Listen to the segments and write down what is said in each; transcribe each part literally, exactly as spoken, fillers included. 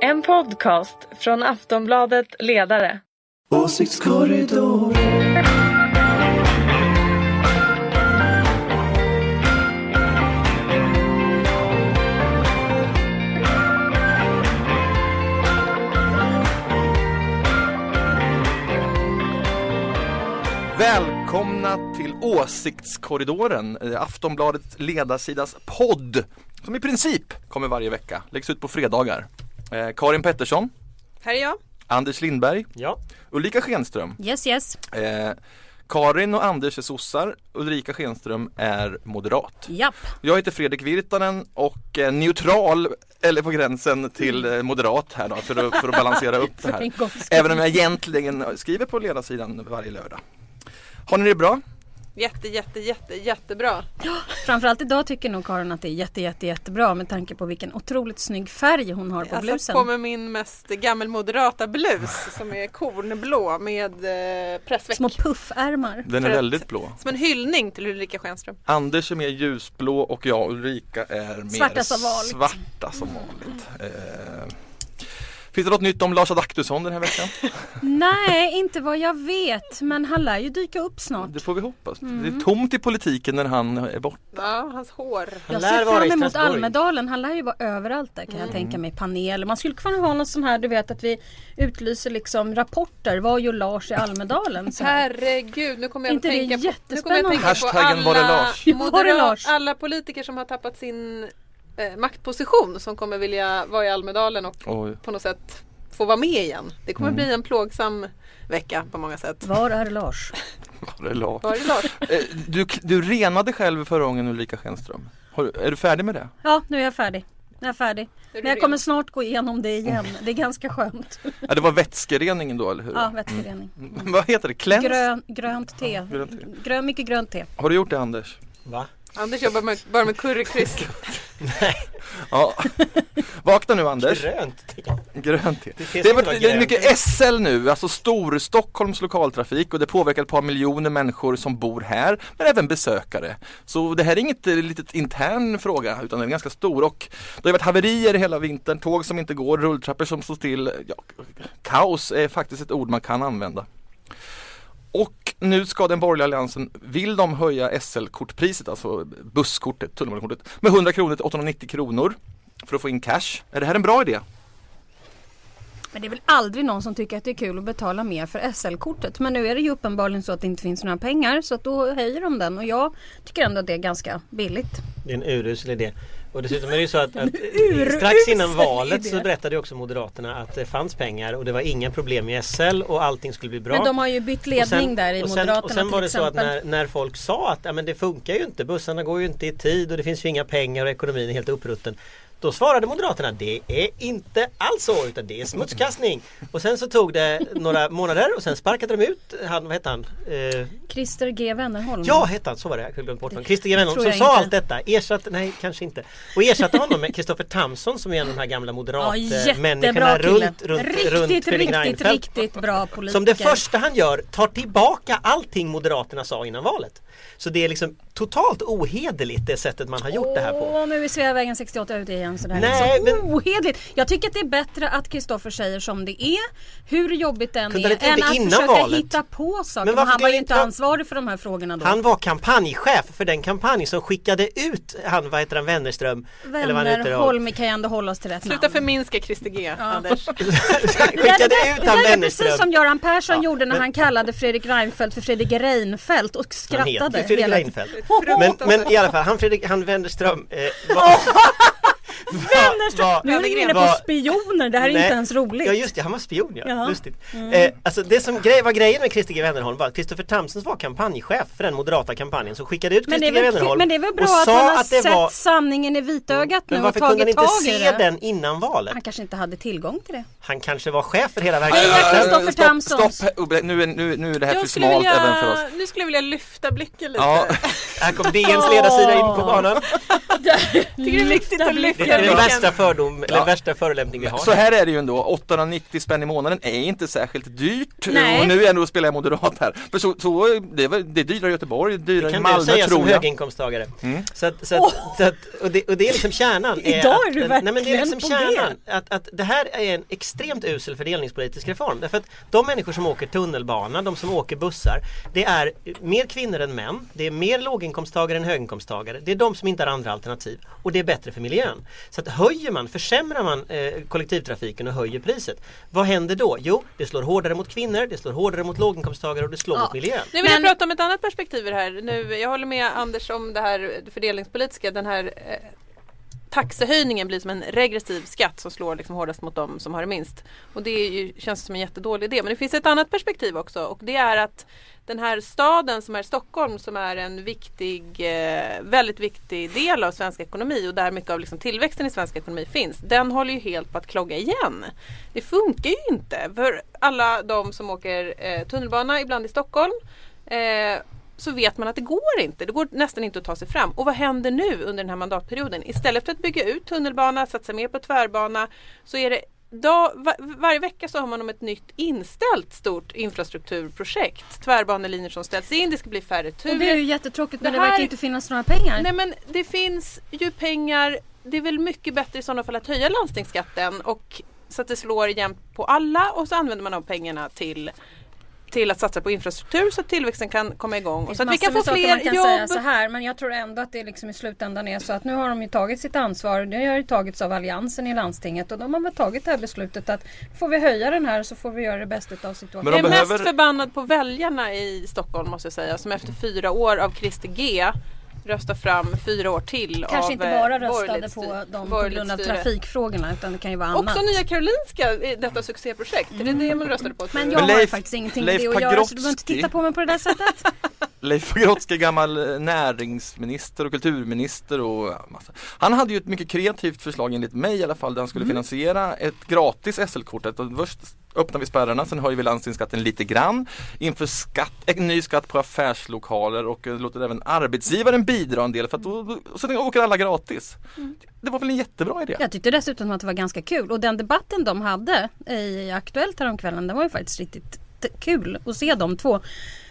En podcast från Aftonbladet Ledare. Åsiktskorridoren. Välkomna till Åsiktskorridoren, Aftonbladet Ledarsidas podd som i princip kommer varje vecka, läggs ut på fredagar. Eh, Karin Pettersson. Här är jag. Anders Lindberg. Ja. Ulrika Schenström. Yes, yes. Eh, Karin och Anders är sossar. Ulrika Schenström är moderat. Japp. Jag heter Fredrik Virtanen och eh, neutral, eller på gränsen till eh, moderat här då, för, för, att, för att balansera upp det här. Även om jag egentligen skriver på ledarsidan varje lördag. Har ni det bra? Jätte, jätte, jätte, jättebra. Ja, framförallt idag tycker nog Karin att det är jätte, jätte, jättebra med tanke på vilken otroligt snygg färg hon har på jag blusen. Jag satt på med min mest gammelmoderata blus som är kornblå med eh, pressväck. Små puffärmar. Den är väldigt ett, blå. Som en hyllning till Ulrika Schenström. Anders är mer ljusblå och jag, Ulrika, är mer svarta som vanligt. Svarta som vanligt. Mm. Eh. Finns det något nytt om Lars Adaktusson den här veckan? Nej, inte vad jag vet. Men han lär ju dyka upp snart. Det får vi hoppas. Mm. Det är tomt i politiken när han är borta. Ja, hans hår. Han jag ser fram emot Almedalen. Han lär ju vara överallt där, kan mm. jag tänka mig. Paneler. Man skulle kunna ha något sån här, du vet, att vi utlyser liksom rapporter. Vad gör Lars i Almedalen? Så här. Herregud, nu kommer jag inte att tänka på... Nu kommer jag att tänka hashtaggen på alla, Lars. Moderat, Lars. Alla politiker som har tappat sin... Eh, maktposition som kommer vilja vara i Almedalen och Oj. på något sätt få vara med igen. Det kommer mm. bli en plågsam vecka på många sätt. Var är Lars? Var är Lars? Var är Lars? eh, du, du renade själv förra gången, Ulrika Schenström. Har du, är du färdig med det? Ja, nu är jag färdig. Jag är färdig. Men jag kommer snart gå igenom det igen. Det är ganska skönt. Ja, det var vätskereningen då, eller hur? Ja, vätskerening. Mm. Mm. Vad heter det? Kläns? Grön, grönt te. Ja, grönt te. Grön, mycket grönt te. Har du gjort det, Anders? Va? Anders jobbar med, bara med currykryss. Nej. Ja. Vakna nu, Anders. Grönt te. Grönt te. Det, det, var, det är mycket S L nu, alltså stor Stockholms lokaltrafik, och det påverkar ett par miljoner människor som bor här, men även besökare. Så det här är inget litet intern fråga, utan det är ganska stor, och det har varit haverier hela vintern, tåg som inte går, rulltrappor som står still. Ja, kaos är faktiskt ett ord man kan använda. Och nu ska den borgerliga alliansen, vill de höja S L-kortpriset, alltså busskortet, tunnelbanekortet, med hundra kronor till åttahundranittio kronor för att få in cash. Är det här en bra idé? Men det är väl aldrig någon som tycker att det är kul att betala mer för S L-kortet. Men nu är det ju uppenbarligen så att det inte finns några pengar, så att då höjer de den. Och jag tycker ändå att det är ganska billigt. Det är en urusel idé. Och dessutom är det ju så att, att strax innan valet så berättade också Moderaterna att det fanns pengar och det var inga problem i S L och allting skulle bli bra. Men de har ju bytt ledning sen, där i och sen, Moderaterna. Och sen var det så att när, när folk sa att ja, men det funkar ju inte, bussarna går ju inte i tid och det finns ju inga pengar och ekonomin är helt upprutten. Då svarade Moderaterna, det är inte alls så, utan det är smutskastning. Och sen så tog det några månader och sen sparkade de ut, han, vad hette han? Eh... Christer G. Wennerholm. Ja, hette han, så var det. Jag kunde glömma bort honom. Christer G. Wennerholm som sa inte. Allt detta, ersatte, nej kanske inte. Och ersatte honom med Christoffer Tamsons som är en av de här gamla moderatmänniskorna ja, runt, runt, riktigt, runt Fredrik riktigt, Reinfeldt. Riktigt bra politiker. Som det första han gör, tar tillbaka allting Moderaterna sa innan valet. Så det är liksom totalt ohederligt det sättet man har gjort Åh, det här på. Åh, nu är Sveavägen sextioåtta ute igen. Sådär. Nej, men... ohederligt. Jag tycker att det är bättre att Kristoffer säger som det är, hur jobbigt den är, än att försöka valet. Hitta på saker. Men han var ju inte ansvarig för de här frågorna då. Han var kampanjchef för den kampanj som skickade ut han, vad heter han, Wennerström. Wennerholm kan ju ändå hålla oss till rätt namn. Sluta förminska Christer G. Ja. Anders. Skickade ut han Wennerström. Precis som Göran Persson ja, gjorde när men... han kallade Fredrik Reinfeldt för Fredrik Reinfeldt och skrattade. Fredrik hela... Reinfeldt. Men, men i alla fall, han, Fredrik, han Wennerström eh, var... Var, nu är ni inne på spioner. Det här är nej, inte ens roligt. Ja just det, han var spion ja. Lustigt. Mm. Eh, alltså det som grej, var grejen med Christer G. Wennerholm var att Christoffer Tamsons var kampanjchef för den moderata kampanjen som skickade ut Christer G. Wennerholm. Men det är väl bra att han har att det sett var... sanningen i vitögat nu och tagit tag i det. Men varför kunde han inte se den innan valet? Han kanske inte hade tillgång till det. Han kanske var chef för hela verksamheten. Ja, Christoffer Tamsons. Stopp, stopp. Nu, nu, nu är det här jag för smalt vilja, även för oss. Nu skulle jag vilja lyfta blicken lite. Ja. Här kommer D N:s ledarsida in på banan. Tycker det är viktigt att lyfta. är den värsta fördom, eller ja. värsta förolämpning vi har. Så här är det ju ändå, åttahundranittio spänn i månaden är inte särskilt dyrt. Nej. Och nu är jag nog att spela moderat här. För så, så, det, var, det är dyrare i Göteborg, dyrare i Malmö tror jag. Det kan du säga som höginkomsttagare. Mm. Så att, så att, oh. så att, och, det, och det är liksom kärnan. Är Idag är du verkligen nej, men det är liksom kärnan det. Att, att det här är en extremt usel fördelningspolitisk reform. Därför att de människor som åker tunnelbana, de som åker bussar, det är mer kvinnor än män. Det är mer låginkomsttagare än höginkomsttagare. Det är de som inte har andra alternativ. Och det är bättre för miljön. Så att höjer man, försämrar man eh, kollektivtrafiken och höjer priset. Vad händer då? Jo, det slår hårdare mot kvinnor, det slår hårdare mot låginkomsttagare och det slår ja. mot miljön. Nu vill jag prata om ett annat perspektiv här. Nu, jag håller med Anders om det här fördelningspolitiska, den här eh, taxehöjningen blir som en regressiv skatt som slår liksom hårdast mot dem som har det minst. Och det är ju, känns som en jättedålig idé. Men det finns ett annat perspektiv också, och det är att den här staden som är Stockholm, som är en viktig, väldigt viktig del av svensk ekonomi och där mycket av liksom tillväxten i svensk ekonomi finns, den håller ju helt på att klogga igen. Det funkar ju inte för alla de som åker tunnelbana ibland i Stockholm. Eh, så vet man att det går inte. Det går nästan inte att ta sig fram. Och vad händer nu under den här mandatperioden? Istället för att bygga ut tunnelbana, satsa mer på tvärbana, så är det dag, var, varje vecka så har man om ett nytt inställt stort infrastrukturprojekt. Tvärbanelinjer som ställs in, det ska bli färre turer. Och det är ju jättetråkigt, men det, här, det verkar inte finnas några pengar. Nej, men det finns ju pengar. Det är väl mycket bättre i sådana fall att höja landstingsskatten och så att det slår jämnt på alla, och så använder man de pengarna till till att satsa på infrastruktur så att tillväxten kan komma igång och så att vi kan få fler man kan jobb. Säga så här, men jag tror ändå att det liksom i slutändan är så att nu har de ju tagit sitt ansvar, det har ju tagits av alliansen i landstinget, och de har väl tagit det här beslutet att får vi höja den här så får vi göra det bästa av situationen. Jag är behöver... mest förbannad på väljarna i Stockholm, måste jag säga, som efter fyra år av Christer G. rösta fram fyra år till. Kanske av inte bara röstade på dem på grund av trafikfrågorna, utan det kan ju vara annat. Också Nya Karolinska, detta succéprojekt. Mm. Det är det man röstade på. Men jag men Leif, har faktiskt ingenting med det att göra, så du behöver inte titta på mig på det där sättet. Leif Pagrotsky, gammal näringsminister och kulturminister och massa. Han hade ju ett mycket kreativt förslag enligt mig i alla fall, där han skulle mm. finansiera ett gratis S L-kort. Först öppnar vi spärrarna, sen höjer vi landstingsskatten lite grann, inför skatt, en ny skatt på affärslokaler och låter även arbetsgivaren bidra en del, för att då, då, så åker alla gratis. Mm. Det var väl en jättebra idé. Jag tyckte dessutom att det var ganska kul, och den debatten de hade i Aktuellt häromkvällen, det var ju faktiskt riktigt t- kul att se de två.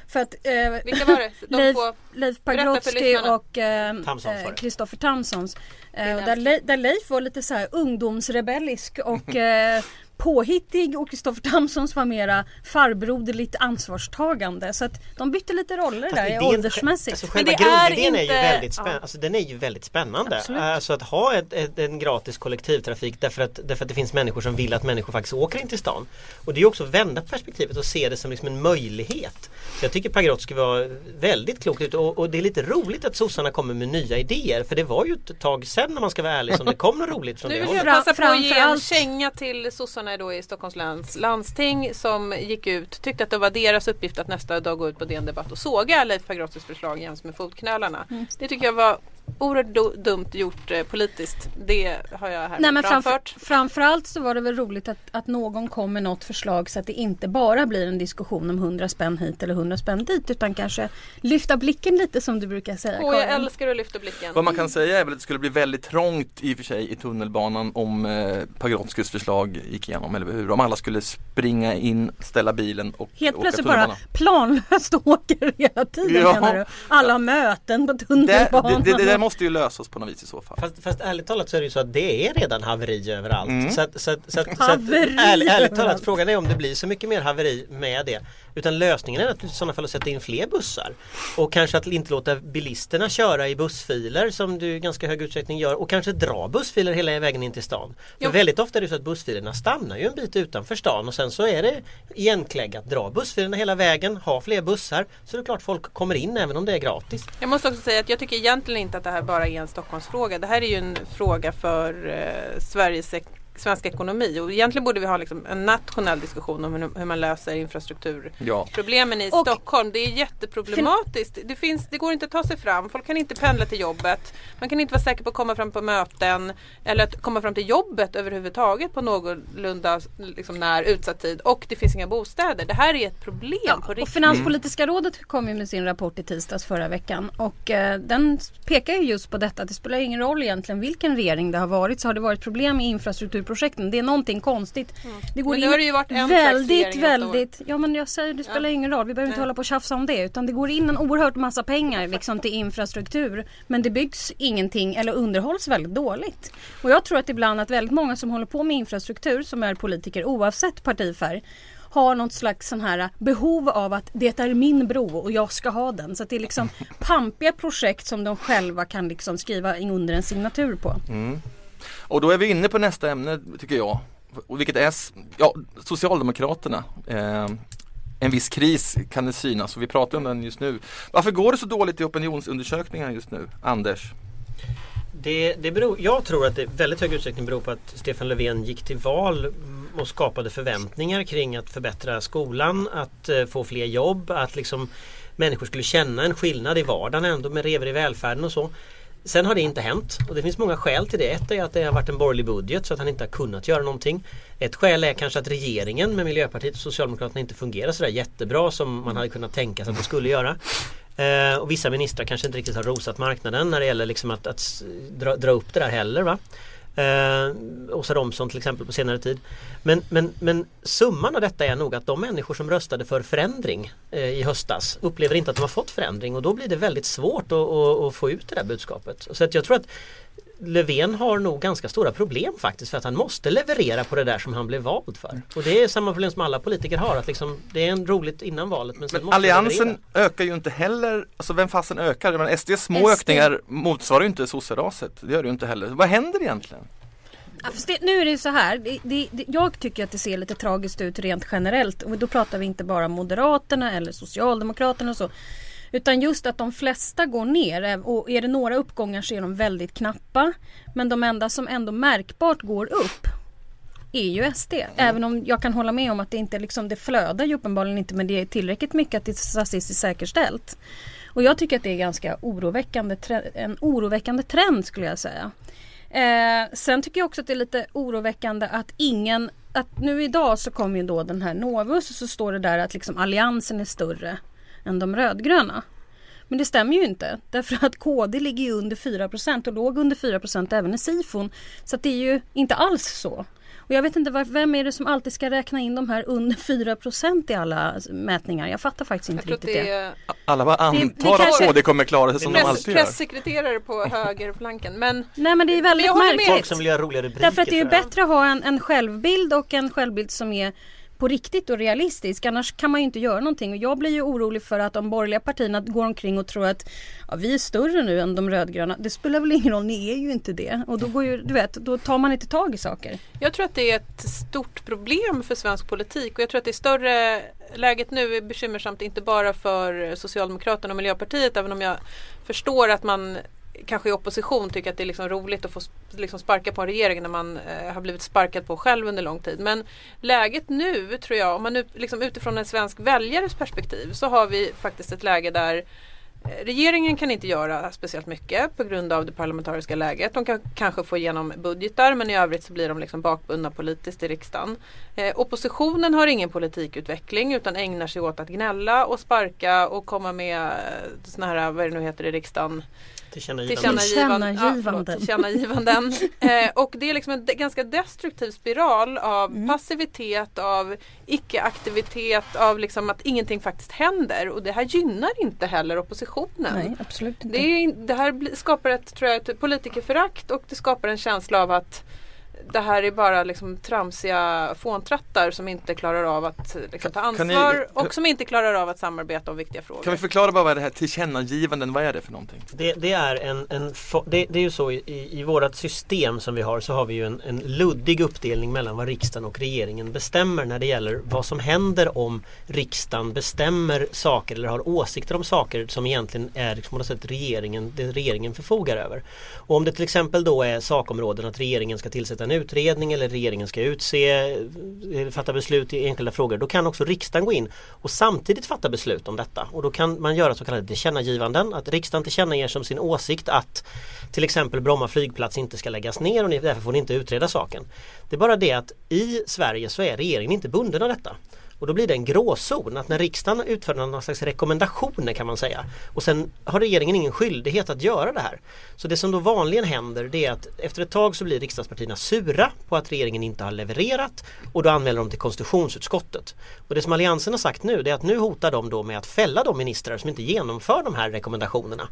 För att, eh, vilka var det? De Leif, Leif Pagrotsky och eh, Tamsons, Christoffer Tamsons. Eh, och där, Le- där Leif var lite så här ungdomsrebellisk och eh, påhittig, och Christoffer Tamsons var mera farbroderligt ansvarstagande. Så att de bytte lite roller fast där idén, åldersmässigt. Alltså själva men det är grundidén inte, är ju väldigt spänn, ja. alltså den är ju väldigt spännande. Absolut. Alltså att ha ett, ett, en gratis kollektivtrafik därför att, därför att det finns människor som vill att människor faktiskt åker in till stan. Och det är ju också att vända perspektivet och se det som liksom en möjlighet. Så jag tycker Pagrotsky var väldigt klokt ut, och, och det är lite roligt att sossarna kommer med nya idéer, för det var ju ett tag sedan, när man ska vara ärlig, som det kom något roligt från nu det hållet. Nu vill jag passa på att ge en känga till sossarna då i Stockholms läns landsting, som gick ut, tyckte att det var deras uppgift att nästa dag gå ut på D N Debatt och såga Leif Pagrotskys förslag jämst med fotknölarna. Mm. Det tycker jag var oerhört do- dumt gjort eh, politiskt. Det har jag här. Nej, men framfört. Framför, framförallt så var det väl roligt att, att någon kom med något förslag, så att det inte bara blir en diskussion om hundra spänn hit eller hundra spänn dit, utan kanske lyfta blicken lite, som du brukar säga. Åh, jag älskar att lyfta blicken. Vad man kan säga är väl att det skulle bli väldigt trångt i och för sig i tunnelbanan om eh, Pagrotskys förslag gick igenom, eller hur? Om alla skulle springa in, ställa bilen och helt plötsligt bara planlöst åker hela tiden, ja. menar du? Alla ja. möten på tunnelbanan. Det, det, det, det, det måste ju lösas på något vis i så fall. Fast, fast ärligt talat så är det ju så att det är redan haveri överallt. Mm. Så att, så att, så att, så att ärligt, ärligt talat, frågan är om det blir så mycket mer haveri med det. Utan lösningen är att i sådana fall sätta in fler bussar. Och kanske att inte låta bilisterna köra i bussfiler, som du i ganska hög utsträckning gör. Och kanske dra bussfiler hela vägen in till stan. För väldigt ofta är det så att bussfilerna stannar ju en bit utanför stan. Och sen så är det igenklägg att dra bussfilerna hela vägen, ha fler bussar. Så det är klart folk kommer in även om det är gratis. Jag måste också säga att jag tycker egentligen inte att det här bara är en Stockholmsfråga. Det här är ju en fråga för eh, Sveriges svensk ekonomi. Och egentligen borde vi ha liksom en nationell diskussion om hur, hur man löser infrastrukturproblemen i och, Stockholm. Det är jätteproblematiskt. Fin- det, finns, det går inte att ta sig fram. Folk kan inte pendla till jobbet. Man kan inte vara säker på att komma fram på möten eller att komma fram till jobbet överhuvudtaget på någorlunda liksom när utsatt tid. Och det finns inga bostäder. Det här är ett problem ja, på riktigt. Och Finanspolitiska rådet kom ju med sin rapport i tisdags förra veckan. Och eh, den pekar ju just på detta. Det spelar ingen roll egentligen vilken regering det har varit, så har det varit problem i infrastrukturprojekten. Det är någonting konstigt. Mm. Det går men det in har det ju varit en väldigt, väldigt... Ja, men jag säger, det spelar ja. ingen roll. Vi behöver inte Nej. hålla på och tjafsa om det. Utan det går in en oerhört massa pengar liksom, till infrastruktur. Men det byggs ingenting eller underhålls väldigt dåligt. Och jag tror att ibland att väldigt många som håller på med infrastruktur, som är politiker oavsett partifärg, har något slags sån här behov av att det är min bro och jag ska ha den. Så att det är liksom pampiga projekt som de själva kan liksom skriva under en signatur på. Mm. Och då är vi inne på nästa ämne tycker jag. Och vilket är ja, Socialdemokraterna. Eh, en viss kris kan det synas och vi pratar om den just nu. Varför går det så dåligt i opinionsundersökningar just nu, Anders? Det, det beror, jag tror att det väldigt hög utsträckning beror på att Stefan Löfven gick till val och skapade förväntningar kring att förbättra skolan, att eh, få fler jobb, att liksom människor skulle känna en skillnad i vardagen ändå med revor i välfärden och så. Sen har det inte hänt och det finns många skäl till det. Ett är att det har varit en borgerlig budget så att han inte har kunnat göra någonting. Ett skäl är kanske att regeringen med Miljöpartiet och Socialdemokraterna inte fungerar så där jättebra som man hade kunnat tänka sig att de skulle göra. Eh, och vissa ministrar kanske inte riktigt har rosat marknaden när det gäller liksom att, att dra, dra upp det där heller va. Eh, Åsa Romsson till exempel på senare tid. Men, men, men summan av detta är nog att de människor som röstade för förändring eh, i höstas upplever inte att de har fått förändring och då blir det väldigt svårt att, att, att få ut det där budskapet. Så att jag tror att Löfven har nog ganska stora problem faktiskt för att han måste leverera på det där som han blev vald för. Och det är samma problem som alla politiker har att liksom, det är en roligt innan valet men sen men måste alliansen leverera. Ökar ju inte heller, alltså vem fasen ökar? Men S D:s små S D. Ökningar motsvarar ju inte sosseraset, det gör det ju inte heller. Vad händer egentligen? Ja, det, nu är det ju så här, det, det, det, jag tycker att det ser lite tragiskt ut rent generellt och då pratar vi inte bara Moderaterna eller Socialdemokraterna och så. Utan just att de flesta går ner och är det några uppgångar så är de väldigt knappa. Men de enda som ändå märkbart går upp är ju S D. Även om jag kan hålla med om att det inte liksom, det flödar ju uppenbarligen inte men det är tillräckligt mycket att det är säkerställt. Och jag tycker att det är ganska oroväckande, en oroväckande trend skulle jag säga. Eh, sen tycker jag också att det är lite oroväckande att ingen, att nu idag så kom ju då den här Novus och så står det där att liksom alliansen är större än de rödgröna. Men det stämmer ju inte. Därför att K D ligger ju under fyra procent och låg under fyra procent även i Sifon. Så att det är ju inte alls så. Och jag vet inte varför, vem är det som alltid ska räkna in de här under fyra procent i alla mätningar? Jag fattar faktiskt inte riktigt det. Är... Alla bara antar att K D kommer klara sig som press, de alltid gör. Presssekreterare på högerflanken. Men, Nej, men det är väldigt märkligt. Folk som vill göra roliga rubriker. Därför att det är ju bättre att ha en, en självbild och en självbild som är på riktigt och realistisk, annars kan man ju inte göra någonting. Och jag blir ju orolig för att de borgerliga partierna går omkring och tror att ja, vi är större nu än de rödgröna. Det spelar väl ingen roll, ni är ju inte det. Och då går ju, du vet, då tar man inte tag i saker. Jag tror att det är ett stort problem för svensk politik och jag tror att det är större läget nu är bekymmersamt inte bara för Socialdemokraterna och Miljöpartiet, även om jag förstår att man kanske i opposition tycker att det är liksom roligt att få liksom sparka på en regering när man eh, har blivit sparkad på själv under lång tid. Men läget nu tror jag, om man nu, liksom, utifrån en svensk väljares perspektiv så har vi faktiskt ett läge där regeringen kan inte göra speciellt mycket på grund av det parlamentariska läget. De kan kanske få igenom budgetar men i övrigt så blir de liksom bakbundna politiskt i riksdagen. Eh, oppositionen har ingen politikutveckling utan ägnar sig åt att gnälla och sparka och komma med såna här, vad det nu heter i riksdagen, tillkännagivanden. Tillkännagivanden. Tillkännagivanden. Eh, och det är liksom en de- ganska destruktiv spiral av mm. passivitet, av icke-aktivitet, av liksom att ingenting faktiskt händer. Och det här gynnar inte heller oppositionen. Nej, absolut inte. Det, är, det här skapar ett, tror jag, ett politikerförakt och det skapar en känsla av att det här är bara liksom tramsiga fåntrattar som inte klarar av att liksom, ta ansvar ni, och som inte klarar av att samarbeta om viktiga frågor. Kan vi förklara bara vad det här tillkännagivanden, vad är det för någonting? Det, det är en, en det, det är ju så i, i vårat system som vi har så har vi ju en, en luddig uppdelning mellan vad riksdagen och regeringen bestämmer när det gäller vad som händer om riksdagen bestämmer saker eller har åsikter om saker som egentligen är liksom, sätt, regeringen, det regeringen förfogar över. Och om det till exempel då är sakområden att regeringen ska tillsätta en utredning eller regeringen ska utse, fatta beslut i enskilda frågor, då kan också riksdagen gå in och samtidigt fatta beslut om detta. Och då kan man göra så kallade tillkännagivanden, att riksdagen tillkännager som sin åsikt att till exempel Bromma flygplats inte ska läggas ner och därför får ni inte utreda saken. Det är bara det att i Sverige så är regeringen inte bunden av detta. Och då blir det en gråzon att när riksdagen utför någon slags rekommendationer kan man säga. Och sen har regeringen ingen skyldighet att göra det här. Så det som då vanligen händer det är att efter ett tag så blir riksdagspartierna sura på att regeringen inte har levererat. Och då anmäler de till konstitutionsutskottet. Och det som alliansen har sagt nu det är att nu hotar de då med att fälla de ministrar som inte genomför de här rekommendationerna.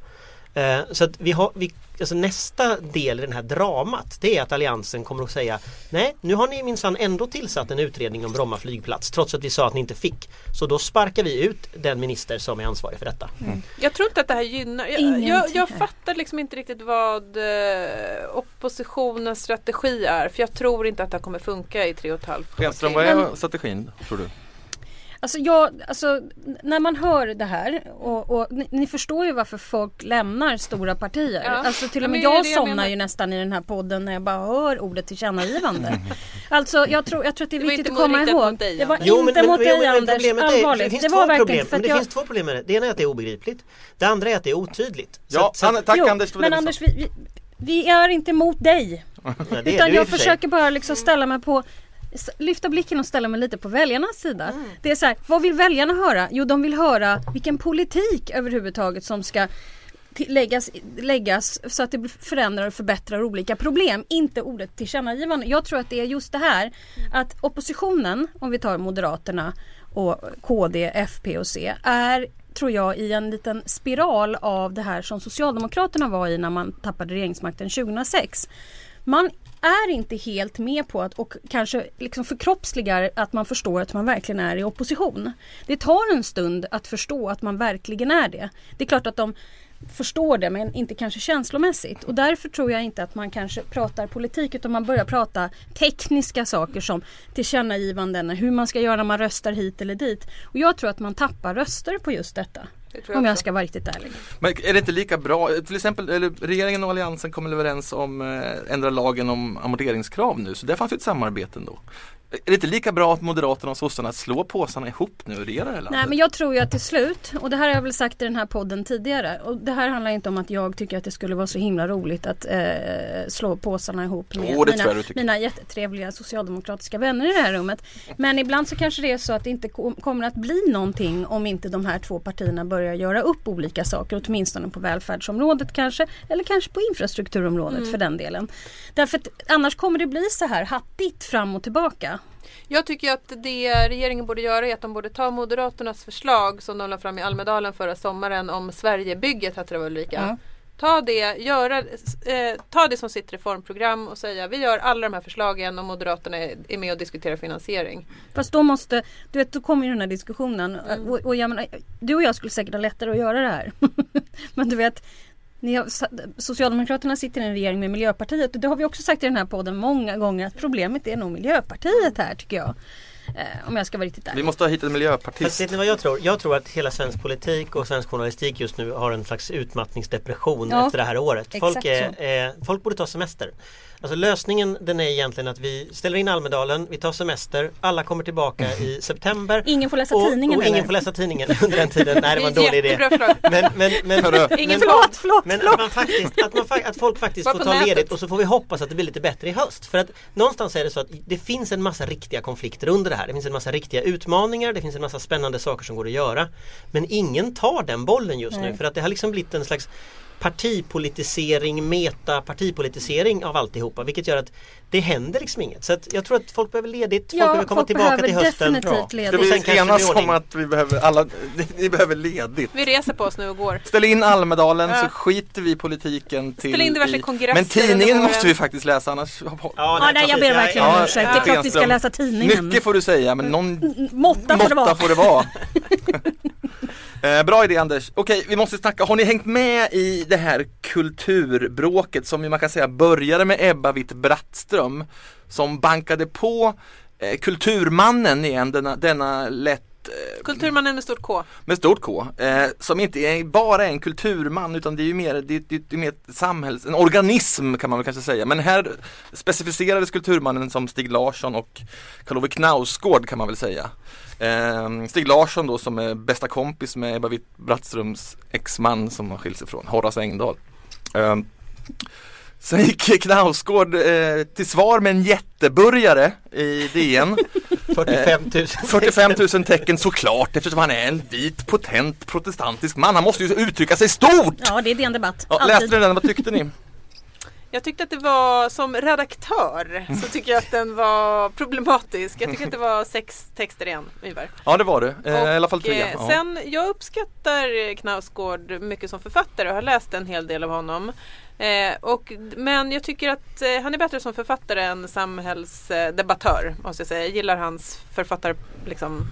Så att vi har, vi, alltså nästa del i den här dramat det är att alliansen kommer att säga nej, nu har ni minsann ändå tillsatt en utredning om Bromma flygplats trots att vi sa att ni inte fick. Så då sparkar vi ut den minister som är ansvarig för detta. Mm. Jag tror inte att det här gynnar. Jag, jag, jag fattar liksom inte riktigt vad oppositionens strategi är, för jag tror inte att det kommer funka i tre och ett halvt. Schenström, vad är strategin tror du? Alltså, jag, alltså när man hör det här och, och ni, ni förstår ju varför folk lämnar stora partier. Ja. Alltså till och med jag somnar jag ju nästan i den här podden när jag bara hör ordet tillkännagivande. Alltså jag tror, jag tror att det är viktigt att komma ihåg. Det var jo, inte men, mot dig Anders, allvarligt. Det, det var verkligen problem, för att men det jag... finns två problem med det. Det ena är att det är obegripligt. Det andra är att det är otydligt. Så, ja, så, tack jo, Anders. Men Anders, vi, vi, vi är inte emot dig. Nej, det, utan jag försöker bara liksom ställa mig på... lyfta blicken och ställa mig lite på väljarnas sida. Mm. Det är så här, vad vill väljarna höra? Jo, de vill höra vilken politik överhuvudtaget som ska t- läggas, läggas så att det förändrar och förbättrar olika problem. Inte ordet tillkännagivande. Jag tror att det är just det här att oppositionen, om vi tar Moderaterna och K D, F P och C, är, tror jag, i en liten spiral av det här som Socialdemokraterna var i när man tappade regeringsmakten tjugohundrasex. Man är inte helt med på att, och kanske liksom förkroppsligar att man förstår att man verkligen är i opposition. Det tar en stund att förstå att man verkligen är det. Det är klart att de förstår det, men inte kanske känslomässigt. Och därför tror jag inte att man kanske pratar politik, utan man börjar prata tekniska saker som tillkännagivanden, hur man ska göra när man röstar hit eller dit. Och jag tror att man tappar röster på just detta. Jag om jag ska vara riktigt ärlig. Men är det inte lika bra, till exempel eller, regeringen och alliansen kommer överens om eh, ändra lagen om amorteringskrav nu, så där fanns ju ett samarbete ändå. Är det inte lika bra att Moderaterna och sossarna slår påsarna ihop nu och regerar det landet? Nej, men jag tror ju att till slut, och det här har jag väl sagt i den här podden tidigare, och det här handlar inte om att jag tycker att det skulle vara så himla roligt att eh, slå påsarna ihop med oh, mina, mina jättetrevliga socialdemokratiska vänner i det här rummet. Men ibland så kanske det är så att det inte kom, kommer att bli någonting om inte de här två partierna börjar göra upp olika saker, åtminstone på välfärdsområdet kanske, eller kanske på infrastrukturområdet mm. för den delen. Därför att annars kommer det bli så här hattigt fram och tillbaka. Jag tycker att det regeringen borde göra är att de borde ta Moderaternas förslag som de la fram i Almedalen förra sommaren om Sverigebygget, hette det var Ulrika. Mm. Ta det, göra, eh, ta det som sitt reformprogram och säga vi gör alla de här förslagen och Moderaterna är, är med och diskuterar finansiering. Fast då måste, du vet, då kommer ju den här diskussionen mm. och, och jag menar, du och jag skulle säkert ha lättare att göra det här. Men du vet, ni har, Socialdemokraterna sitter i en regering med Miljöpartiet, och det har vi också sagt i den här podden många gånger att problemet är nog Miljöpartiet här tycker jag. Om jag ska vara riktigt där. Vi måste ha hit en miljöpartist. Vet ni vad jag tror? Jag tror att hela svensk politik och svensk journalistik just nu har en slags utmattningsdepression ja, efter det här året. Folk, är, eh, folk borde ta semester. Alltså lösningen den är egentligen att vi ställer in Almedalen, vi tar semester, alla kommer tillbaka i september. Ingen får läsa och, tidningen. Och ingen eller? får läsa tidningen under den tiden. Nej, det var en dålig idé. Men, men, men, ingen förlåt, förlåt. Men att, man faktiskt, att, man, att folk faktiskt får ta nätet. ledigt, och så får vi hoppas att det blir lite bättre i höst. För att någonstans är det så att det finns en massa riktiga konflikter under det här. Det finns en massa riktiga utmaningar, det finns en massa spännande saker som går att göra. Men ingen tar den bollen just Nej. nu, för att det har liksom blivit en slags partipolitisering, metapartipolitisering av alltihopa, vilket gör att det händer liksom inget. Så att jag tror att folk behöver ledigt, folk ja, behöver komma folk tillbaka till hösten. Ja. Det blir enas om att vi behöver, alla, vi behöver ledigt. Vi reser på oss nu och går. Ställ in Almedalen ja. så skiter vi politiken till. Ställ in diverse kongresser. Men tidningen måste vi faktiskt läsa, annars... Ja, nej, ja, nej jag ber verkligen om ursäkt. Ja, det är klart vi ska läsa tidningen. Mycket får du säga, men någon måtta får det vara. Får det vara. Eh, bra idé Anders. Okej, vi måste snacka. Har ni hängt med i det här kulturbråket som man kan säga började med Ebba Witt-Brattström som bankade på eh, kulturmannen igen, denna, denna lätt Kulturmannen med stort K. Med stort K. Eh, som inte är bara en kulturman, utan det är ju mer, det, det, det är mer ett samhälls... En organism kan man väl kanske säga. Men här specificerades kulturmannen som Stig Larsson och Karl Ove Knausgård kan man väl säga. Eh, Stig Larsson då, som är bästa kompis med Ebba Witt-Brattströms exman som har skilt sig från, Horace Engdahl. Eh, Sen gick Knausgård eh, till svar med en jätteburgare i D N. fyrtiofem tusen fyrtiofem tusen tecken såklart, eftersom han är en vit, potent, protestantisk man. Han måste ju uttrycka sig stort! Ja, det är en debatt. Ja, läste ni den? Vad tyckte ni? Jag tyckte att det var, som redaktör, så tycker jag att den var problematisk. Jag tycker att det var sex texter igen, ungefär. Ja, det var det. Eh, och, I alla fall tre. Eh, ja. Sen, jag uppskattar Knausgård mycket som författare och har läst en hel del av honom. Eh, och, men jag tycker att eh, han är bättre som författare än samhällsdebattör, eh, måste jag säga. Jag gillar hans författarstil liksom,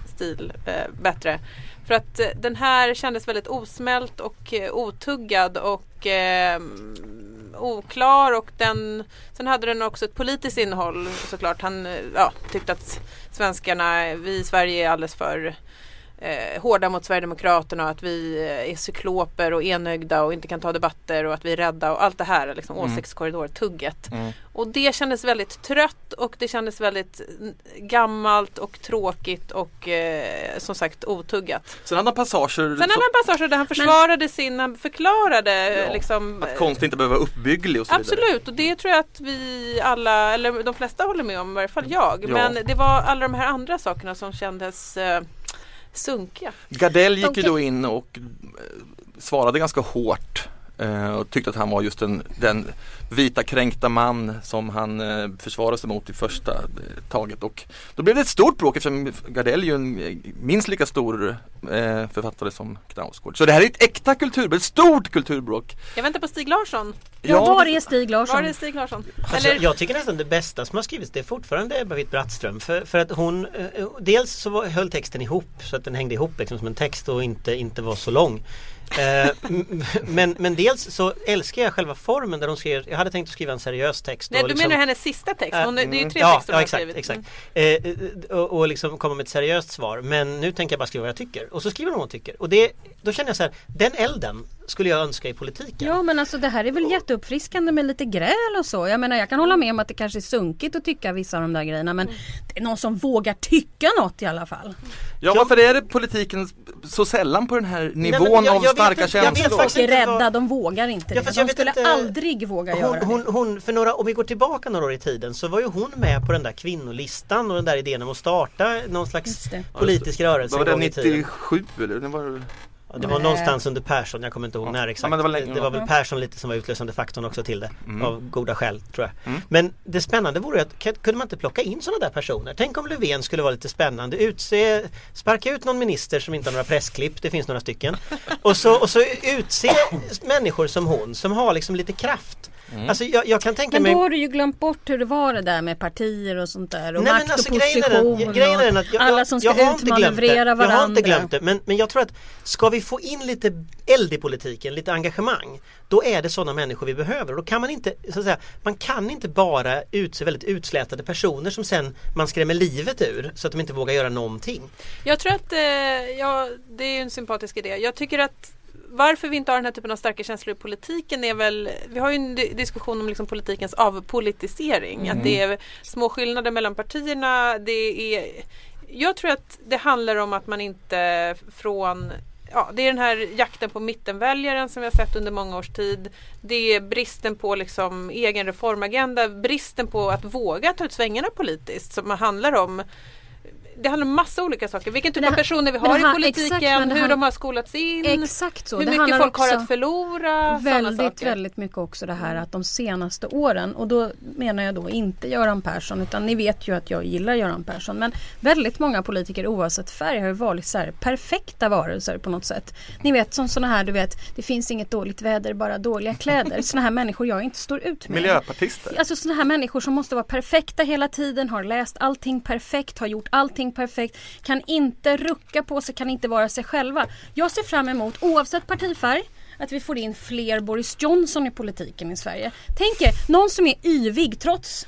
eh, bättre. För att eh, den här kändes väldigt osmält och eh, otuggad och eh, oklar. Och den, sen hade den också ett politiskt innehåll såklart. Han eh, ja, tyckte att svenskarna, vi i Sverige är alldeles för... Eh, hårda mot Sverigedemokraterna, och att vi är cykloper och enögda och inte kan ta debatter och att vi är rädda och allt det här liksom, mm. åsiktskorridor-tugget. Mm. Och det kändes väldigt trött och det kändes väldigt gammalt och tråkigt och eh, som sagt otuggat. Sen hade han passager, Sen hade han passager där han försvarade men... sin, han förklarade ja, liksom, att konst inte behöver vara uppbygglig och så absolut, vidare. Absolut, och det tror jag att vi alla, eller de flesta håller med om, i varje fall jag. Ja. Men det var alla de här andra sakerna som kändes... Eh, sunkiga. Gardell gick ju då in och svarade ganska hårt och tyckte att han var just den, den vita kränkta man som han försvarade sig mot i första taget, och då blev det ett stort bråk eftersom Gardell är ju en minst lika stor författare som Knausgård. Så det här är ett äkta kulturbråk, ett stort kulturbråk. Jag väntar på Stig Larsson. Ja, ja, var är Stig Larsson? Var är Stig Larsson? Alltså, eller... Jag tycker nästan det bästa som har skrivits det är fortfarande Ebba Witt-Brattström. För, för att hon, dels så höll texten ihop så att den hängde ihop liksom, som en text och inte, inte var så lång. eh, men, men dels så älskar jag själva formen där de skrev. Jag hade tänkt att skriva en seriös text. Nej, du liksom, menar hennes sista text? Hon, mm, det är ju tre ja, texter hon ja, exakt, har skrivit. Exakt. Eh, och, och liksom komma med ett seriöst svar. Men nu tänker jag bara skriva vad jag tycker. Och så skriver hon vad hon tycker. Och det, då känner jag så här, den elden skulle jag önska i politiken. Ja, men alltså det här är väl jätteuppfriskande med lite gräl och så. Jag menar, jag kan hålla med om att det kanske är sunkigt att tycka vissa av de där grejerna, men det är någon som vågar tycka något i alla fall. Ja, varför är det politiken så sällan på den här nivån? Nej, jag, jag av starka inte, känslor? Folk är rädda, de vågar inte. Ja, det. De skulle inte, aldrig våga hon, göra hon, hon, för några, om vi går tillbaka några år i tiden så var ju hon med på den där kvinnolistan och den där idén om att starta någon slags politisk rörelse. Var det nittiosju eller? Det var... Det var någonstans under Persson, jag kommer inte ihåg ja. när exakt. Ja, det, var länge, det var väl Persson lite som var utlösande faktorn också till det. Mm. Av goda skäl, tror jag. Mm. Men det spännande vore att kunde man inte plocka in sådana där personer? Tänk om Löfven skulle vara lite spännande. Utse, sparka ut någon minister som inte har några pressklipp, det finns några stycken. Och så, och så utse människor som hon, som har liksom lite kraft. Mm. Alltså jag, jag kan tänka men då har du ju glömt bort hur det var det där med partier och sånt där. Och nej, makt alltså, och position och grejen att jag, alla som ska utmanövrera varandra. Jag har inte glömt det, men, men jag tror att ska vi få in lite eld i politiken, lite engagemang, då är det sådana människor vi behöver. Och då kan man inte, så att säga, man kan inte bara utse väldigt utslätade personer som sen man skrämmer livet ur så att de inte vågar göra någonting. Jag tror att eh, ja, det är en sympatisk idé. Jag tycker att varför vi inte har den här typen av starka känslor i politiken är väl, vi har ju en diskussion om liksom politikens avpolitisering. Mm. Att det är små skillnader mellan partierna. Det är, jag tror att det handlar om att man inte från, ja, det är den här jakten på mittenväljaren som vi har sett under många års tid. Det är bristen på liksom egen reformagenda, bristen på att våga ta ut svängarna politiskt som handlar om. Det handlar om massa olika saker. Vilken typ här, av personer vi har här, i politiken, exakt, hur här, de har skolats in, exakt så. Hur det mycket folk har att förlora. Väldigt, väldigt mycket också det här att de senaste åren, och då menar jag då inte Göran Persson, utan ni vet ju att jag gillar Göran Persson, men väldigt många politiker oavsett färg har ju varit så här perfekta varelser på något sätt. Ni vet som sådana här, du vet, det finns inget dåligt väder, bara dåliga kläder. Sådana här människor jag inte står ut med. Miljöpartister. Alltså sådana här människor som måste vara perfekta hela tiden, har läst allting perfekt, har gjort allting perfekt, kan inte rucka på sig, kan inte vara sig själva. Jag ser fram emot, oavsett partifärg, att vi får in fler Boris Johnson i politiken i Sverige. Tänk er, någon som är yvig trots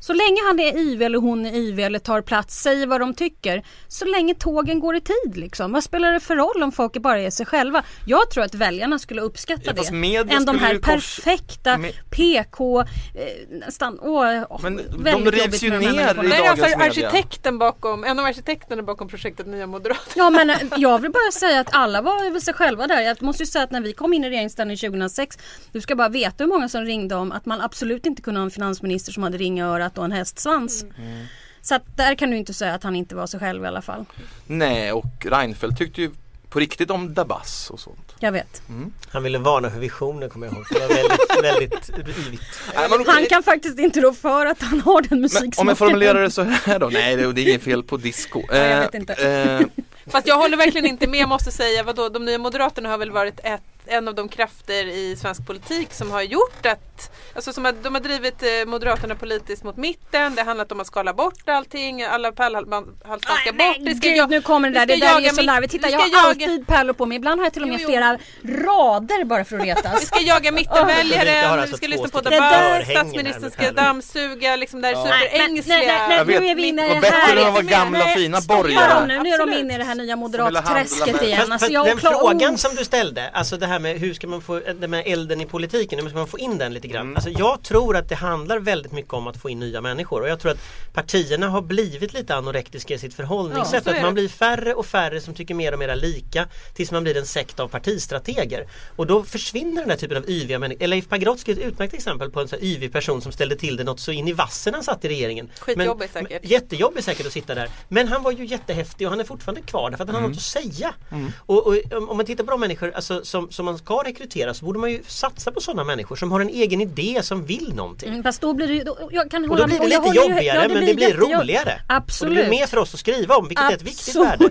Så länge han är I V eller hon är I V eller tar plats, säger vad de tycker, så länge tågen går i tid liksom. Vad spelar det för roll om folk bara är sig själva? Jag tror att väljarna skulle uppskatta ja, det. Än de här perfekta med... P K... Eh, nästan, åh, åh, men de rivs ju ner i dagens media. Nej, alltså arkitekten bakom, en av arkitekterna bakom projektet Nya Moderaterna. Ja, men jag vill bara säga att alla var över sig själva där. Jag måste ju säga att när vi kom in i regeringsställning tjugohundrasex, du ska bara veta hur många som ringde om att man absolut inte kunde ha en finansminister som hade ringa örat och en hästsvans. Mm. Så att där kan du inte säga att han inte var sig själv i alla fall. Nej, och Reinfeldt tyckte ju på riktigt om Dabas och sånt. Jag vet. Mm. Han ville varna för visioner, kommer jag ihåg. Det var väldigt, väldigt rivigt. Han kan faktiskt inte då för att han har den musiksmaken. Men om jag formulerar det så här då. Nej, det är inget fel på disco. Ja, jag vet inte. Fast jag håller verkligen inte med, måste säga. Vadå? De Nya Moderaterna har väl varit ett, en av de krafter i svensk politik som har gjort att, alltså som att de har drivit Moderaterna politiskt mot mitten. Det handlat om att skala bort allting. Alla pärlhalsband ska bort. Det ska Gud, jag, nu kommer det där. Det där är så larvigt. Titta, jag har jaga... alltid pärlor på mig. Ibland har jag till och med jo, jo. flera rader bara för att retas. Vi ska jaga mittenväljare. Oh. Vi ska lyssna på debatt. Statsministern ska dammsuga. Liksom där ja. superängsliga. Nej, nej, nej, nej, nu är vi inne i det här. Det var bättre än att vara gamla fina borgare. Nu är de inne i det här nya moderat-träsket igen. Fast, fast, den frågan som du ställde, alltså det här med hur ska man få den här elden i politiken, hur ska man få in den lite grann? Mm. Alltså jag tror att det handlar väldigt mycket om att få in nya människor, och jag tror att partierna har blivit lite anorektiska i sitt förhållningssätt, ja, att man blir färre och färre som tycker mer och mer lika tills man blir en sekt av partistrateger, och då försvinner den här typen av yviga människor. Leif Pagrotsky är ett utmärkt exempel på en sån här yvig person som ställde till det något så in i vassen han satt i regeringen. Skitjobbig men, säkert. Men, jättejobbig säkert att sitta där, men han var ju jättehäftig och han är fortfarande kvar därför att han mm. har något att säga. Mm. Och, och om man tittar på de människor alltså, som, som man ska rekrytera, så borde man ju satsa på sådana människor som har en egen idé, som vill någonting. Mm, fast då blir det ju, då, jag kan hålla och då blir det lite jag jobbigare, ju, ja, det men det blir roligare. Absolut. Och det blir mer för oss att skriva om, vilket absolut. Är ett viktigt värde.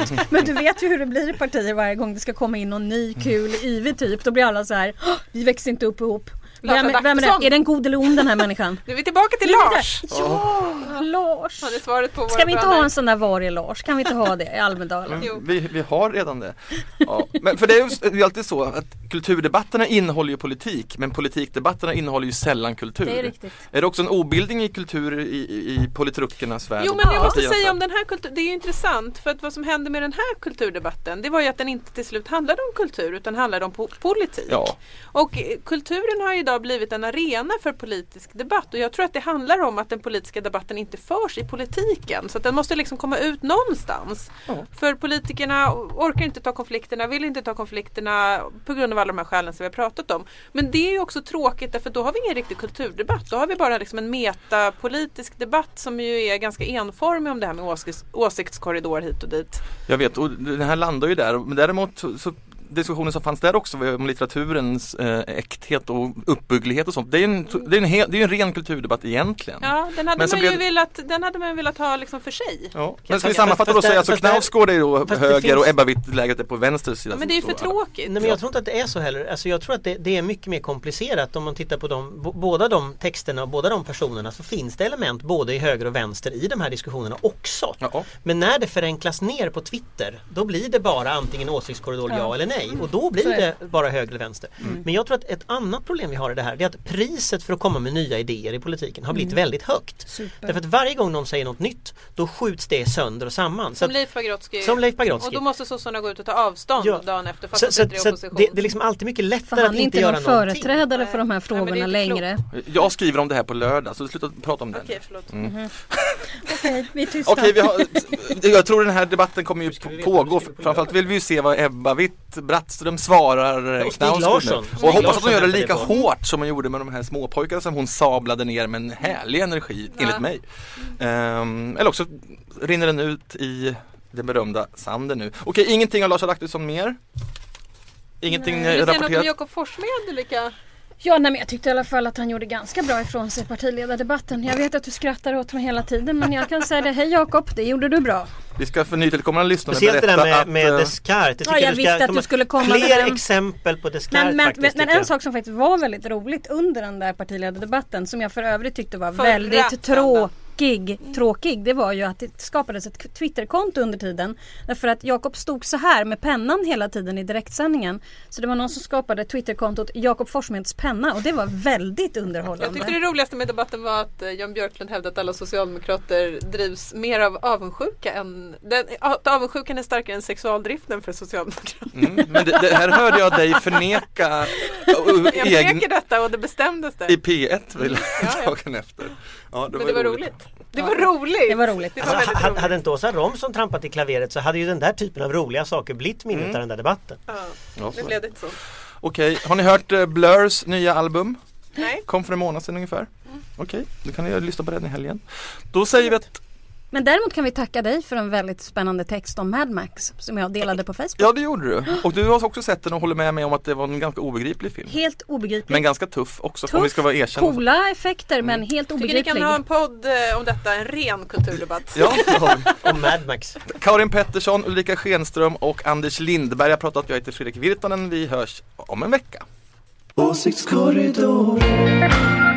Absolut, men du vet ju hur det blir i partier varje gång det ska komma in någon ny, kul, yvig typ. Då blir alla så här, vi växer inte upp ihop. Vem, vem är det? Är den god eller ond, den här människan? Nu är vi tillbaka till Lars. Ja, Lars. Ja, det är svaret på våra ska vi inte bröder. Ha en sån där varje Lars? Kan vi inte ha det i Almedalen? Men, vi, vi har redan det. Ja. Men för det är ju det är alltid så att kulturdebatterna innehåller ju politik, men politikdebatterna innehåller ju sällan kultur. Det är riktigt. Är det också en obildning i kultur i, i politruckernas värld? Jo, men jag måste säga om den här kultur... Det är ju intressant, för att vad som hände med den här kulturdebatten, det var ju att den inte till slut handlade om kultur, utan handlade om po- politik. Ja. Och kulturen har ju har blivit en arena för politisk debatt, och jag tror att det handlar om att den politiska debatten inte förs i politiken, så att den måste liksom komma ut någonstans. Mm. För politikerna orkar inte ta konflikterna, vill inte ta konflikterna på grund av alla de här skälen som vi har pratat om. Men det är ju också tråkigt, därför då har vi ingen riktig kulturdebatt, då har vi bara liksom en metapolitisk debatt som ju är ganska enformig om det här med ås- åsiktskorridor hit och dit. Jag vet, och den här landar ju där, men däremot så diskussionen som fanns där också om litteraturens eh, äkthet och uppbygglighet och sånt. Det är en, det är en, he, det är en ren kulturdebatt egentligen. Ja, den hade men man ju blev... velat, den hade man velat ha liksom för sig. Ja. Men ska vi sammanfatta och säga alltså, att Knausgård är då höger finns... och Ebba Witt-läget är på vänster sida. Ja, men det är ju för tråkigt. Nej, men jag tror inte att det är så heller. Alltså, jag tror att det, det är mycket mer komplicerat om man tittar på de, b- båda de texterna och båda de personerna, så finns det element både i höger och vänster i de här diskussionerna också. Ja. Men när det förenklas ner på Twitter, då blir det bara antingen åsiktskorridor ja, ja eller nej. Och då blir det bara höger eller vänster. Mm. Men jag tror att ett annat problem vi har i det här, det är att priset för att komma med nya idéer i politiken har blivit mm. väldigt högt. Super. Därför att varje gång någon säger något nytt, då skjuts det sönder och samman. Som, så att, Leif, Pagrotsky. som Leif Pagrotsky. Och då måste sossarna gå ut och ta avstånd ja. dagen efter fast så, så, det, så det, det är liksom alltid mycket lättare att inte, inte göra någonting. Han är inte någon företrädare för de här frågorna Nej, längre. Jag skriver om det här på lördag, så sluta prata om det. Okej, förlåt. Mm. Mm. Okej, vi är tysta. Okej, vi har, jag tror den här debatten kommer ju på, pågå. Framförallt vill vi ju se vad Ebba Witt Brattström svarar och Stig Larsson. Och jag hoppas att hon gör det lika det hårt som hon gjorde med de här småpojkarna som hon sablade ner med en härlig energi, ja. enligt mig. Um, eller också rinner den ut i det berömda sanden nu. Okej, ingenting har Lars Adaktusson mer? Ingenting Nej. rapporterat? Vi ser något om Jakob Forssmed, lika... Ja, nej, men jag tyckte i alla fall att han gjorde ganska bra ifrån sig i partiledardebatten. Jag vet att du skrattar åt mig hela tiden, men jag kan säga det. Hej Jakob, det gjorde du bra. Vi ska för nytillkommande lyssnare berätta det med, att... med Descartes. Jag, ja, jag du visste ska, att du skulle komma fler med... Fler exempel på Descartes men, men, faktiskt. Men, men en sak som faktiskt var väldigt roligt under den där partiledardebatten, som jag för övrigt tyckte var för väldigt tråkig. tråkig, tråkig det var ju att det skapades ett Twitterkonto under tiden. Därför att Jakob stod så här med pennan hela tiden i direktsändningen. Så det var någon som skapade Twitterkontot Jakob Forssmeds penna, och det var väldigt underhållande. Jag tyckte det roligaste med debatten var att Jan Björklund hävdade att alla socialdemokrater drivs mer av avundsjuka än... Den, avundsjukan är starkare än sexualdriften för socialdemokrater. Mm, men det, det här hörde jag dig förneka. Jag förnekar detta och det bestämdes det. I P ett vill jag ja, dagen ja. efter. Ja, det men var det roligt. var roligt. Det var roligt. Det var roligt. Det var alltså, roligt. Hade inte Åsa Romsson trampat i klaveret så hade ju den där typen av roliga saker blivit minnet mm. av den där debatten. Ja, ja det blev det inte så. Okej, har ni hört uh, Blurs nya album? Nej. Kom för en månad sedan ungefär. Mm. Okej, då kan ni lyssna på den i helgen. Då säger vi att... Men däremot kan vi tacka dig för en väldigt spännande text om Mad Max som jag delade på Facebook. Ja, det gjorde du. Och du har också sett den och håller med mig om att det var en ganska obegriplig film. Helt obegriplig. Men ganska tuff också. Tuff, om vi ska vara erkända. Coola effekter, mm. men helt obegriplig. Tycker ni kan ha en podd om detta, en ren kulturdebatt. Ja, om Mad Max. Karin Pettersson, Ulrika Schenström och Anders Lindberg har pratat. Jag heter Fredrik Virtanen. Vi hörs om en vecka. Åsiktskorridoren.